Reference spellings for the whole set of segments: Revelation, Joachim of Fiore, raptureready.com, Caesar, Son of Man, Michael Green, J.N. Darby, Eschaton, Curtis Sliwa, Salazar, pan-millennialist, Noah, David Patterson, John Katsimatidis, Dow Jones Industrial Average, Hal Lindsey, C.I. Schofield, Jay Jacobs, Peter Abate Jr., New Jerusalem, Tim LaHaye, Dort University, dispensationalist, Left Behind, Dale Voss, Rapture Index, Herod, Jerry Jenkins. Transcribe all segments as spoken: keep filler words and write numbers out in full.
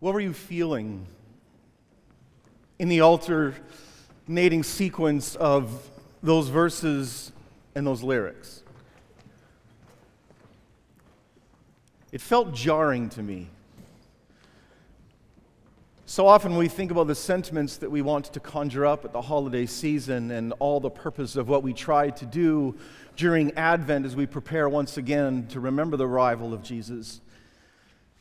What were you feeling in the alternating sequence of those verses and those lyrics? It felt jarring to me. So often we think about the sentiments that we want to conjure up at the holiday season and all the purpose of what we try to do during Advent as we prepare once again to remember the arrival of Jesus.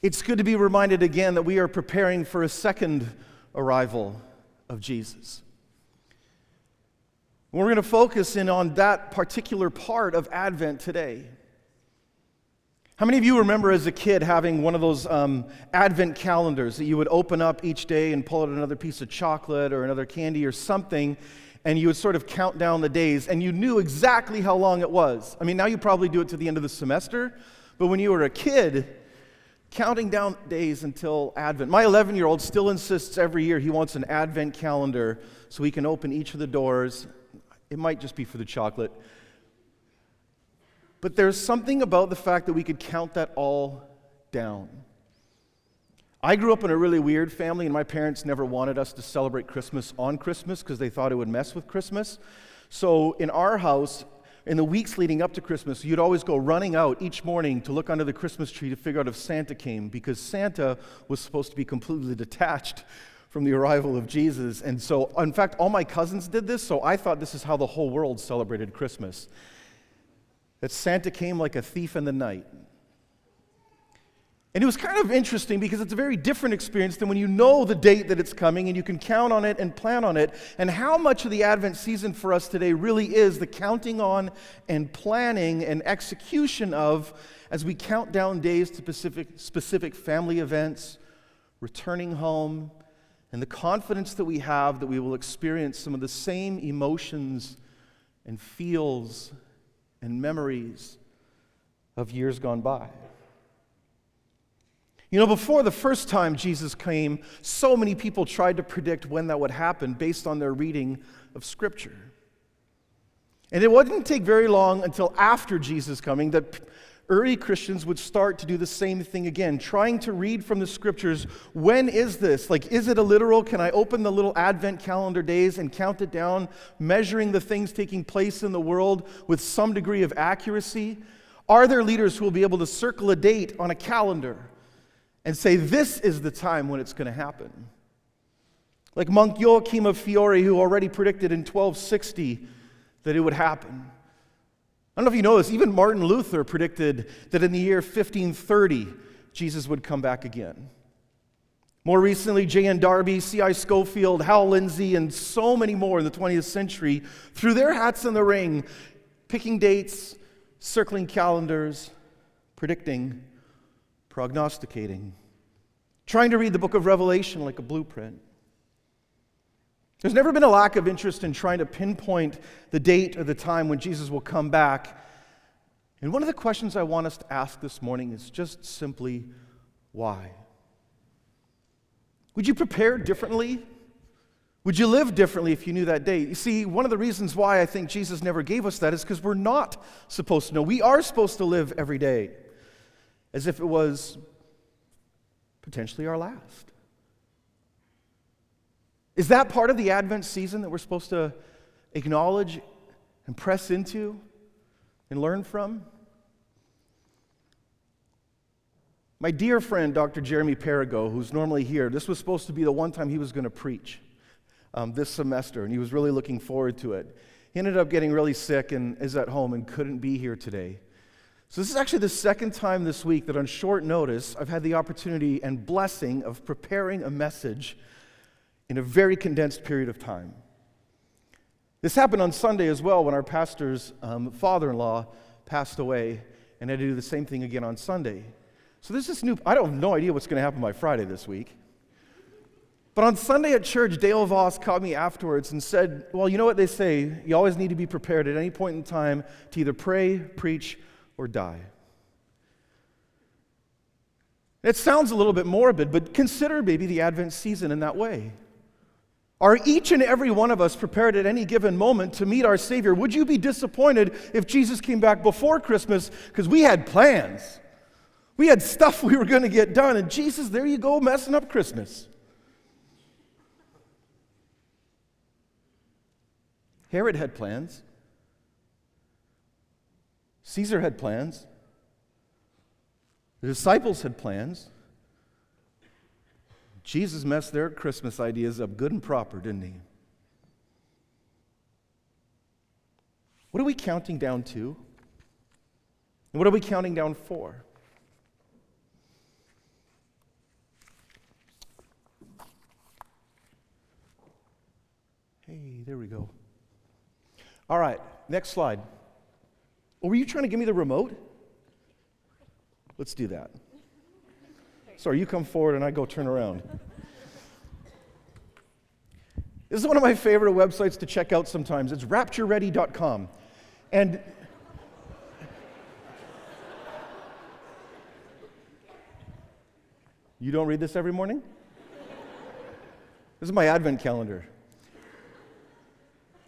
It's good to be reminded again that we are preparing for a second arrival of Jesus. We're going to focus in on that particular part of Advent today. How many of you remember as a kid having one of those um, Advent calendars that you would open up each day and pull out another piece of chocolate or another candy or something, and you would sort of count down the days, and you knew exactly how long it was? I mean, now you probably do it to the end of the semester, but when you were a kid, counting down days until Advent. My eleven-year-old still insists every year he wants an Advent calendar so he can open each of the doors. It might just be for the chocolate. But there's something about the fact that we could count that all down. I grew up in a really weird family, and my parents never wanted us to celebrate Christmas on Christmas because they thought it would mess with Christmas. So in our house, in the weeks leading up to Christmas, you'd always go running out each morning to look under the Christmas tree to figure out if Santa came, because Santa was supposed to be completely detached from the arrival of Jesus. And so, in fact, all my cousins did this, so I thought this is how the whole world celebrated Christmas. That Santa came like a thief in the night. And it was kind of interesting because it's a very different experience than when you know the date that it's coming and you can count on it and plan on it. And how much of the Advent season for us today really is the counting on and planning and execution of, as we count down days to specific, specific family events, returning home, and the confidence that we have that we will experience some of the same emotions and feels and memories of years gone by. You know, before the first time Jesus came, so many people tried to predict when that would happen based on their reading of Scripture. And it wouldn't take very long until after Jesus' coming that early Christians would start to do the same thing again, trying to read from the Scriptures, when is this? Like, is it a literal? Can I open the little Advent calendar days and count it down, measuring the things taking place in the world with some degree of accuracy? Are there leaders who will be able to circle a date on a calendar and say, this is the time when it's going to happen? Like monk Joachim of Fiore, who already predicted in twelve sixty that it would happen. I don't know if you know this, even Martin Luther predicted that in the year fifteen thirty, Jesus would come back again. More recently, J N Darby, C I Schofield, Hal Lindsey, and so many more in the twentieth century threw their hats in the ring, picking dates, circling calendars, predicting, prognosticating, trying to read the book of Revelation like a blueprint. There's never been a lack of interest in trying to pinpoint the date or the time when Jesus will come back. And one of the questions I want us to ask this morning is just simply, why? Would you prepare differently? Would you live differently if you knew that date? You see, one of the reasons why I think Jesus never gave us that is because we're not supposed to know. We are supposed to live every day as if it was potentially our last. Is that part of the Advent season that we're supposed to acknowledge and press into and learn from? My dear friend, Doctor Jeremy Perigo, who's normally here, this was supposed to be the one time he was going to preach um, this semester, and he was really looking forward to it. He ended up getting really sick and is at home and couldn't be here today. So this is actually the second time this week that on short notice, I've had the opportunity and blessing of preparing a message in a very condensed period of time. This happened on Sunday as well when our pastor's um, father-in-law passed away, and I had to do the same thing again on Sunday. So there's this new, I don't have no idea what's going to happen by Friday this week. But on Sunday at church, Dale Voss called me afterwards and said, well, you know what they say, you always need to be prepared at any point in time to either pray, preach, or die. It sounds a little bit morbid, but consider maybe the Advent season in that way. Are each and every one of us prepared at any given moment to meet our Savior? Would you be disappointed if Jesus came back before Christmas because we had plans? We had stuff we were going to get done, and Jesus, there you go, messing up Christmas. Herod had plans. Caesar had plans. The disciples had plans. Jesus messed their Christmas ideas up good and proper, didn't he? What are we counting down to? And what are we counting down for? Hey, there we go. All right, next slide. Oh, were you trying to give me the remote? Let's do that. Sorry, you come forward and I go turn around. This is one of my favorite websites to check out sometimes. It's rapture ready dot com. And you don't read this every morning? This is my Advent calendar.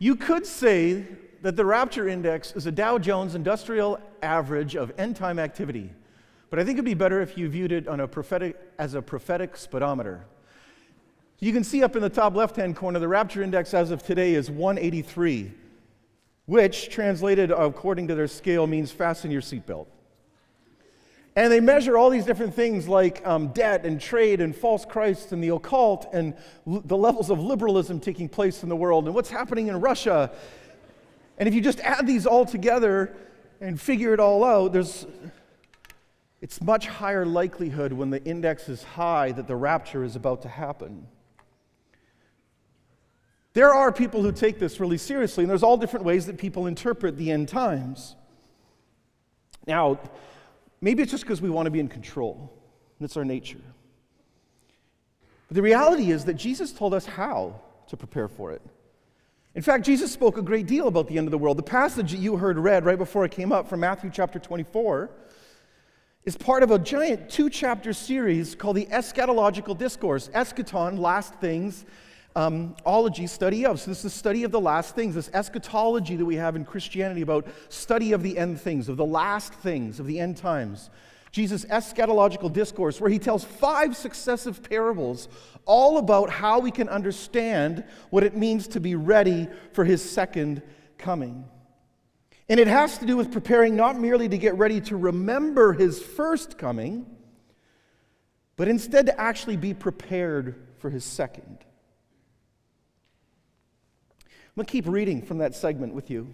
You could say that the Rapture Index is a Dow Jones Industrial Average of end-time activity, but I think it'd be better if you viewed it on a prophetic, as a prophetic speedometer. You can see up in the top left-hand corner, the Rapture Index as of today is one eighty-three, which, translated according to their scale, means fasten your seatbelt. And they measure all these different things like um, debt and trade and false Christs and the occult and l- the levels of liberalism taking place in the world and what's happening in Russia. And if you just add these all together and figure it all out, there's it's much higher likelihood when the index is high that the rapture is about to happen. There are people who take this really seriously, and there's all different ways that people interpret the end times. Now, maybe it's just because we want to be in control. That's our nature. But the reality is that Jesus told us how to prepare for it. In fact, Jesus spoke a great deal about the end of the world. The passage that you heard read right before I came up from Matthew chapter twenty-four is part of a giant two-chapter series called the Eschatological Discourse. Eschaton, last things, um, ology, study of. So this is the study of the last things, this eschatology that we have in Christianity about study of the end things, of the last things, of the end times. Jesus' Eschatological Discourse, where he tells five successive parables all about how we can understand what it means to be ready for his second coming. And it has to do with preparing not merely to get ready to remember his first coming, but instead to actually be prepared for his second. I'm going to keep reading from that segment with you.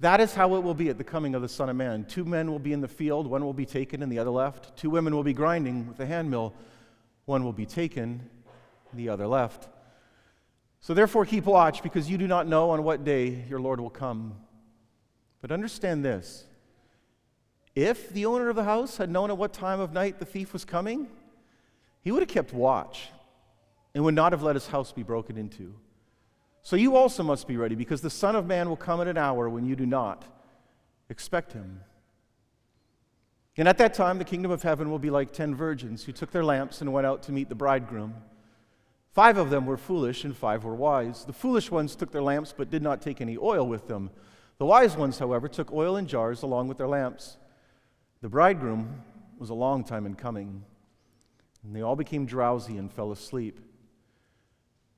That is how it will be at the coming of the Son of Man. Two men will be in the field, one will be taken and the other left. Two women will be grinding with a handmill, one will be taken and the other left. So therefore keep watch, because you do not know on what day your Lord will come. But understand this, if the owner of the house had known at what time of night the thief was coming, he would have kept watch and would not have let his house be broken into. So you also must be ready, because the Son of Man will come at an hour when you do not expect him. And at that time, the kingdom of heaven will be like ten virgins who took their lamps and went out to meet the bridegroom. Five of them were foolish and five were wise. The foolish ones took their lamps but did not take any oil with them. The wise ones, however, took oil in jars along with their lamps. The bridegroom was a long time in coming, and they all became drowsy and fell asleep.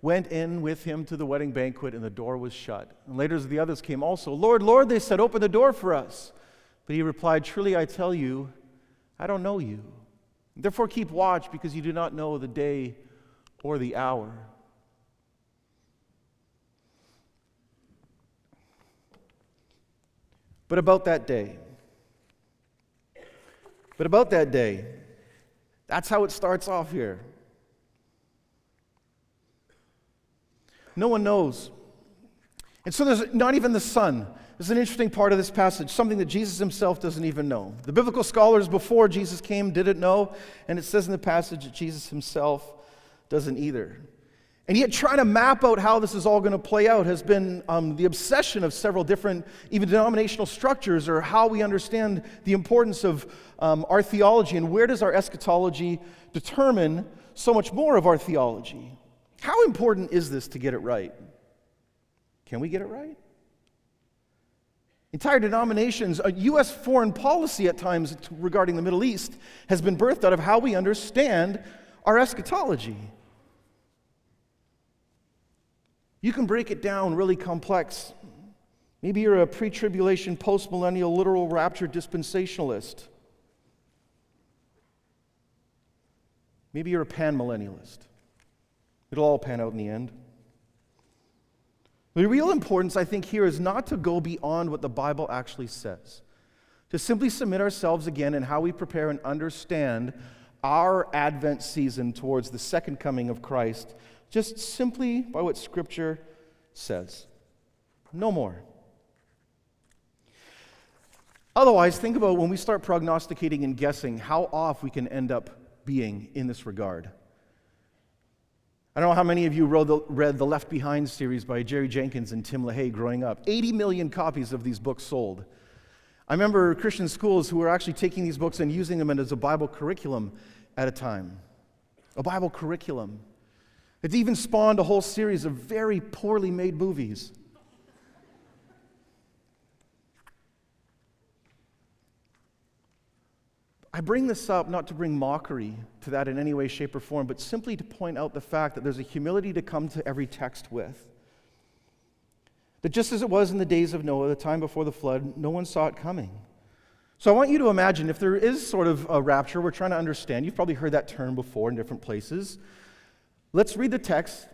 went in with him to the wedding banquet, and the door was shut. And later the others came also. "Lord, Lord," they said, "open the door for us." But he replied, "Truly I tell you, I don't know you. Therefore keep watch, because you do not know the day or the hour. But about that day. But about that day. That's how it starts off here. No one knows. And so there's not even the Son. There's an interesting part of this passage, something that Jesus himself doesn't even know. The biblical scholars before Jesus came didn't know, and it says in the passage that Jesus himself doesn't either. And yet trying to map out how this is all going to play out has been um, the obsession of several different, even denominational structures, or how we understand the importance of um, our theology, and where does our eschatology determine so much more of our theology? How important is this to get it right? Can we get it right? Entire denominations, a U S foreign policy at times regarding the Middle East has been birthed out of how we understand our eschatology. You can break it down really complex. Maybe you're a pre-tribulation, post-millennial, literal rapture dispensationalist. Maybe you're a pan-millennialist. It'll all pan out in the end. The real importance, I think, here is not to go beyond what the Bible actually says, to simply submit ourselves again in how we prepare and understand our Advent season towards the second coming of Christ, just simply by what Scripture says. No more. Otherwise, think about when we start prognosticating and guessing how off we can end up being in this regard. I don't know how many of you read the Left Behind series by Jerry Jenkins and Tim LaHaye growing up. eighty million copies of these books sold. I remember Christian schools who were actually taking these books and using them as a Bible curriculum at a time. A Bible curriculum. It's even spawned a whole series of very poorly made movies. I bring this up not to bring mockery to that in any way, shape, or form, but simply to point out the fact that there's a humility to come to every text with. That just as it was in the days of Noah, the time before the flood, no one saw it coming. So I want you to imagine if there is sort of a rapture, we're trying to understand, you've probably heard that term before in different places. Let's read the text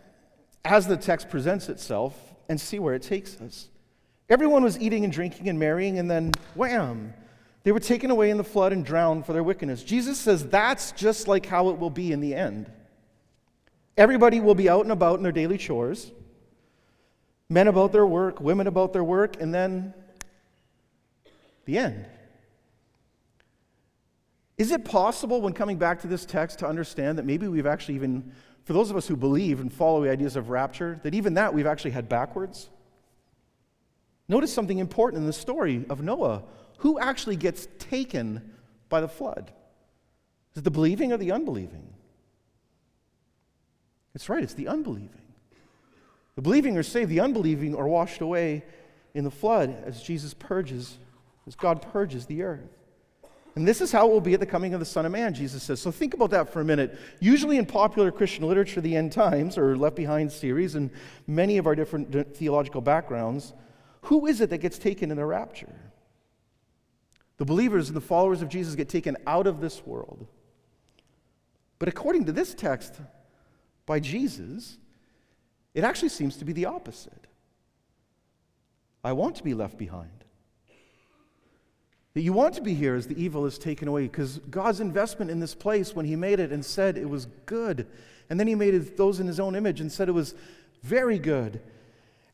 as the text presents itself and see where it takes us. Everyone was eating and drinking and marrying, and then wham, they were taken away in the flood and drowned for their wickedness. Jesus says that's just like how it will be in the end. Everybody will be out and about in their daily chores, men about their work, women about their work, and then the end. Is it possible when coming back to this text to understand that maybe we've actually even, for those of us who believe and follow the ideas of rapture, that even that we've actually had backwards? Notice something important in the story of Noah. Who actually gets taken by the flood? Is it the believing or the unbelieving? That's right, it's the unbelieving. The believing are saved, the unbelieving are washed away in the flood as Jesus purges, as God purges the earth. And this is how it will be at the coming of the Son of Man, Jesus says. So think about that for a minute. Usually in popular Christian literature, the End Times, or Left Behind series, and many of our different theological backgrounds, who is it that gets taken in the rapture? The believers and the followers of Jesus get taken out of this world. But according to this text by Jesus, it actually seems to be the opposite. I want to be left behind. That you want to be here as the evil is taken away, because God's investment in this place when he made it and said it was good, and then he made it those in his own image and said it was very good.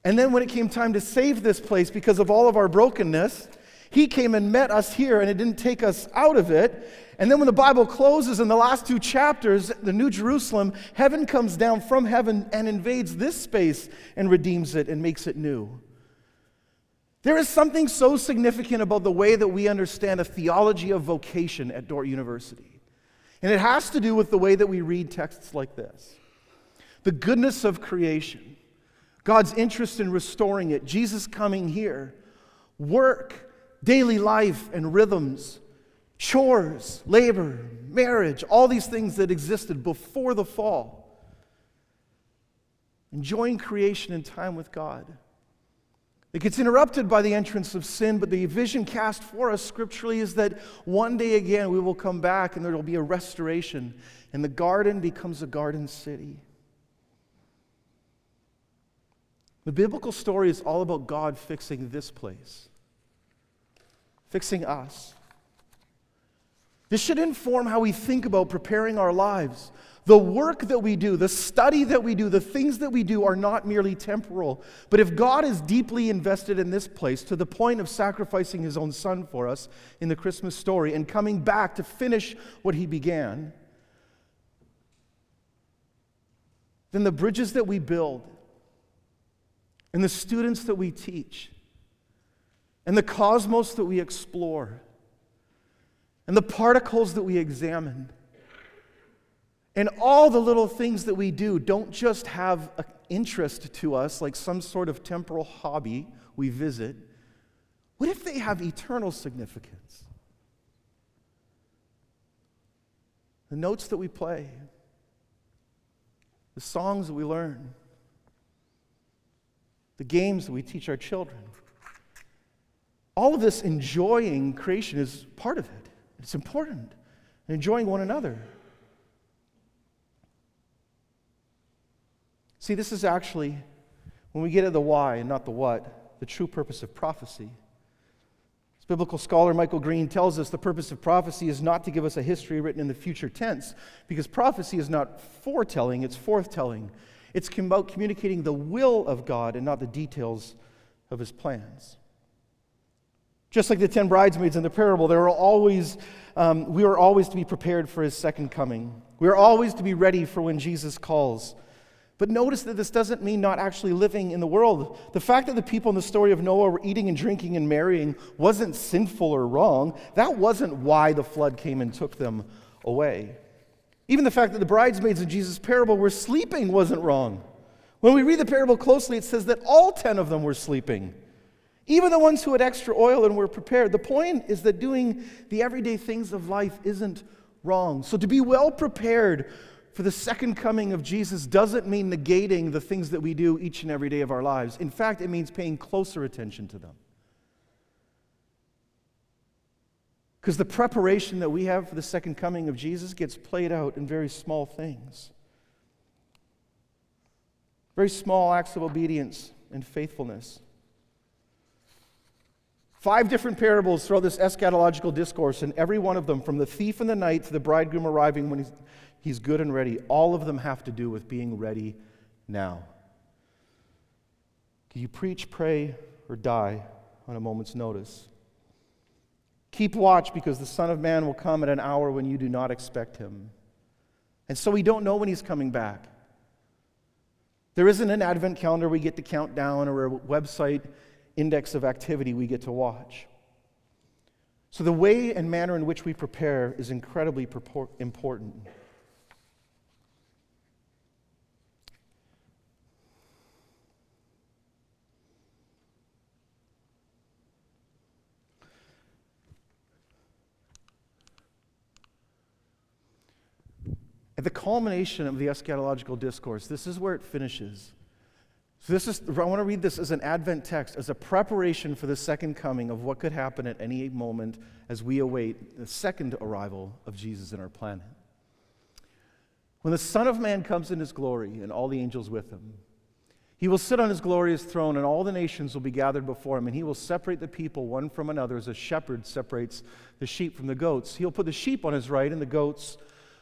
And then when it came time to save this place because of all of our brokenness, he came and met us here, and it didn't take us out of it. And then when the Bible closes in the last two chapters, the New Jerusalem, heaven comes down from heaven and invades this space and redeems it and makes it new. There is something so significant about the way that we understand a theology of vocation at Dort University. And it has to do with the way that we read texts like this. The goodness of creation, God's interest in restoring it, Jesus coming here, work, daily life and rhythms, chores, labor, marriage, all these things that existed before the fall. Enjoying creation and time with God. It gets interrupted by the entrance of sin, but the vision cast for us scripturally is that one day again we will come back and there will be a restoration, and the garden becomes a garden city. The biblical story is all about God fixing this place, fixing us. This should inform how we think about preparing our lives. The work that we do, the study that we do, the things that we do are not merely temporal. But if God is deeply invested in this place to the point of sacrificing his own son for us in the Christmas story and coming back to finish what he began, then the bridges that we build and the students that we teach and the cosmos that we explore and the particles that we examine and all the little things that we do don't just have an interest to us like some sort of temporal hobby we visit. What if they have eternal significance? The notes that we play, the songs that we learn, the games that we teach our children, all of this enjoying creation is part of it. It's important. And enjoying one another. See, this is actually, when we get at the why and not the what, the true purpose of prophecy. As biblical scholar Michael Green tells us, the purpose of prophecy is not to give us a history written in the future tense, because prophecy is not foretelling, it's forthtelling. It's about communicating the will of God and not the details of his plans. Just like the ten bridesmaids in the parable, there were always, um, we were always to be prepared for his second coming. We are always to be ready for when Jesus calls. But notice that this doesn't mean not actually living in the world. The fact that the people in the story of Noah were eating and drinking and marrying wasn't sinful or wrong. That wasn't why the flood came and took them away. Even the fact that the bridesmaids in Jesus' parable were sleeping wasn't wrong. When we read the parable closely, it says that all ten of them were sleeping. Even the ones who had extra oil and were prepared. The point is that doing the everyday things of life isn't wrong. So to be well prepared for the second coming of Jesus doesn't mean negating the things that we do each and every day of our lives. In fact, it means paying closer attention to them. Because the preparation that we have for the second coming of Jesus gets played out in very small things. Very small acts of obedience and faithfulness. Five different parables throughout this eschatological discourse, and every one of them, from the thief in the night to the bridegroom arriving when he's He's good and ready. All of them have to do with being ready now. Can you preach, pray, or die on a moment's notice? Keep watch, because the Son of Man will come at an hour when you do not expect him. And so we don't know when he's coming back. There isn't an Advent calendar we get to count down or a website index of activity we get to watch. So the way and manner in which we prepare is incredibly important. At the culmination of the eschatological discourse, this is where it finishes. So this is, I want to read this as an Advent text, as a preparation for the second coming of what could happen at any moment as we await the second arrival of Jesus in our planet. When the Son of Man comes in his glory and all the angels with him, he will sit on his glorious throne and all the nations will be gathered before him, and he will separate the people one from another as a shepherd separates the sheep from the goats. He'll put the sheep on his right and the goats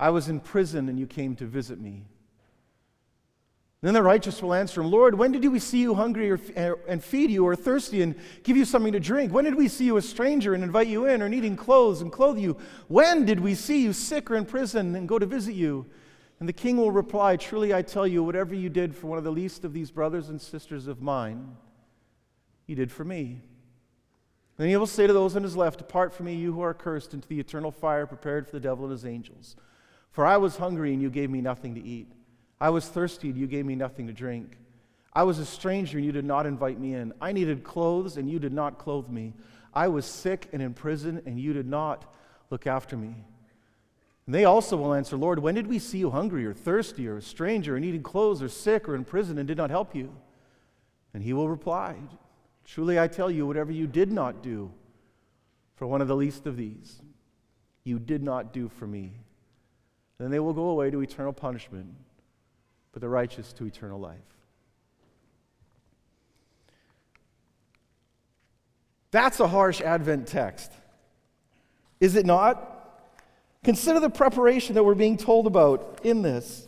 I was in prison, and you came to visit me." Then the righteous will answer him, "Lord, when did we see you hungry or, and feed you, or thirsty and give you something to drink? When did we see you a stranger and invite you in, or needing clothes and clothe you? When did we see you sick or in prison and go to visit you?" And the king will reply, "Truly I tell you, whatever you did for one of the least of these brothers and sisters of mine, you did for me." Then he will say to those on his left, "Depart from me, you who are cursed, into the eternal fire prepared for the devil and his angels. For I was hungry, and you gave me nothing to eat. I was thirsty, and you gave me nothing to drink. I was a stranger, and you did not invite me in. I needed clothes, and you did not clothe me. I was sick and in prison, and you did not look after me. And they also will answer, Lord, when did we see you hungry or thirsty or a stranger or needing clothes or sick or in prison and did not help you? And he will reply, truly I tell you, whatever you did not do for one of the least of these, you did not do for me. Then they will go away to eternal punishment, but the righteous to eternal life. That's a harsh Advent text, is it not? Consider the preparation that we're being told about in this.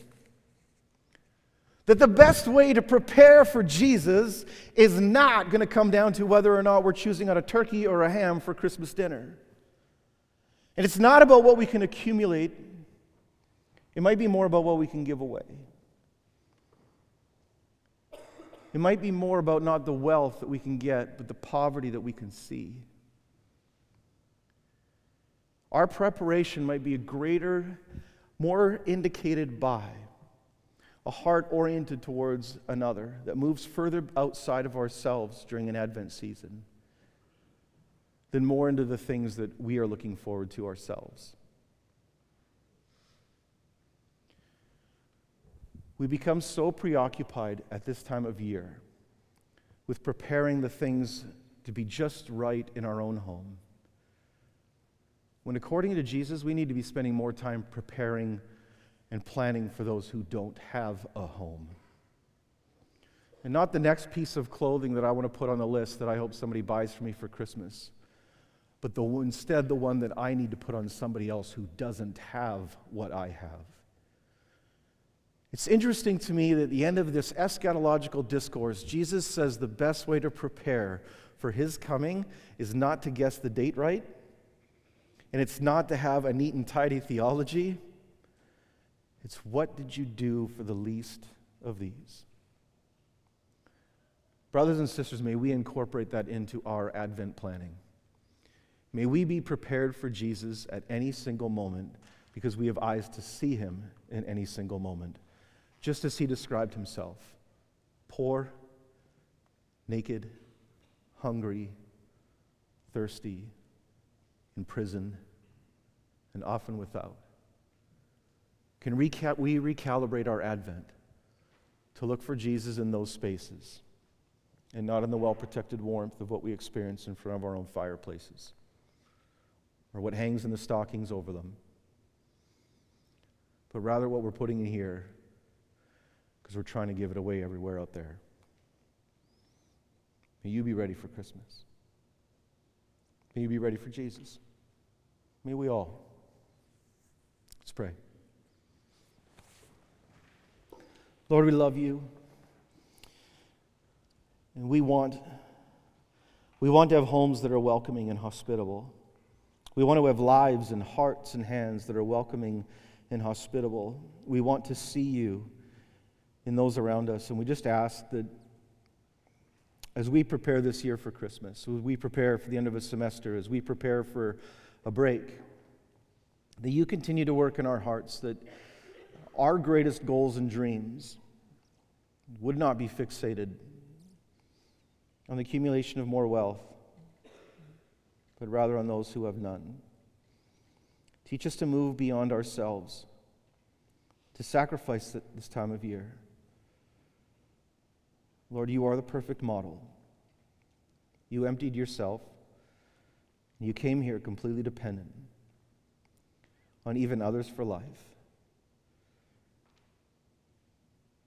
That the best way to prepare for Jesus is not going to come down to whether or not we're choosing on a turkey or a ham for Christmas dinner. And it's not about what we can accumulate. It might be more about what we can give away. It might be more about not the wealth that we can get, but the poverty that we can see. Our preparation might be greater, more indicated by a heart oriented towards another that moves further outside of ourselves during an Advent season than more into the things that we are looking forward to ourselves. We become so preoccupied at this time of year with preparing the things to be just right in our own home, when according to Jesus, we need to be spending more time preparing and planning for those who don't have a home. And not the next piece of clothing that I want to put on the list that I hope somebody buys for me for Christmas, but the, instead the one that I need to put on somebody else who doesn't have what I have. It's interesting to me that at the end of this eschatological discourse, Jesus says the best way to prepare for his coming is not to guess the date right, and it's not to have a neat and tidy theology. It's what did you do for the least of these? Brothers and sisters, may we incorporate that into our Advent planning. May we be prepared for Jesus at any single moment because we have eyes to see him in any single moment, just as he described himself, poor, naked, hungry, thirsty, in prison, and often without. Can reca- we recalibrate our Advent to look for Jesus in those spaces and not in the well-protected warmth of what we experience in front of our own fireplaces or what hangs in the stockings over them, but rather what we're putting in here because we're trying to give it away everywhere out there. May you be ready for Christmas. May you be ready for Jesus. May we all. Let's pray. Lord, we love you. And we want, we want to have homes that are welcoming and hospitable. We want to have lives and hearts and hands that are welcoming and hospitable. We want to see you in those around us. And we just ask that as we prepare this year for Christmas, as we prepare for the end of a semester, as we prepare for a break, that you continue to work in our hearts, that our greatest goals and dreams would not be fixated on the accumulation of more wealth, but rather on those who have none. Teach us to move beyond ourselves, to sacrifice at this time of year. Lord, you are the perfect model. You emptied yourself. You came here completely dependent on even others for life.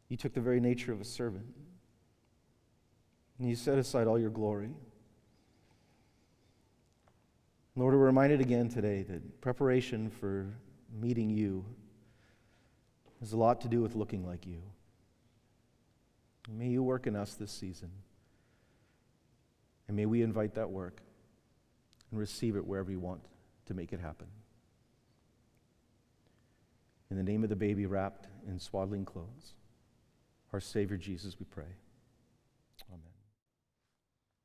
You took the very nature of a servant, and you set aside all your glory. Lord, we're reminded again today that preparation for meeting you has a lot to do with looking like you. May you work in us this season. And may we invite that work and receive it wherever you want to make it happen. In the name of the baby wrapped in swaddling clothes, our Savior Jesus, we pray.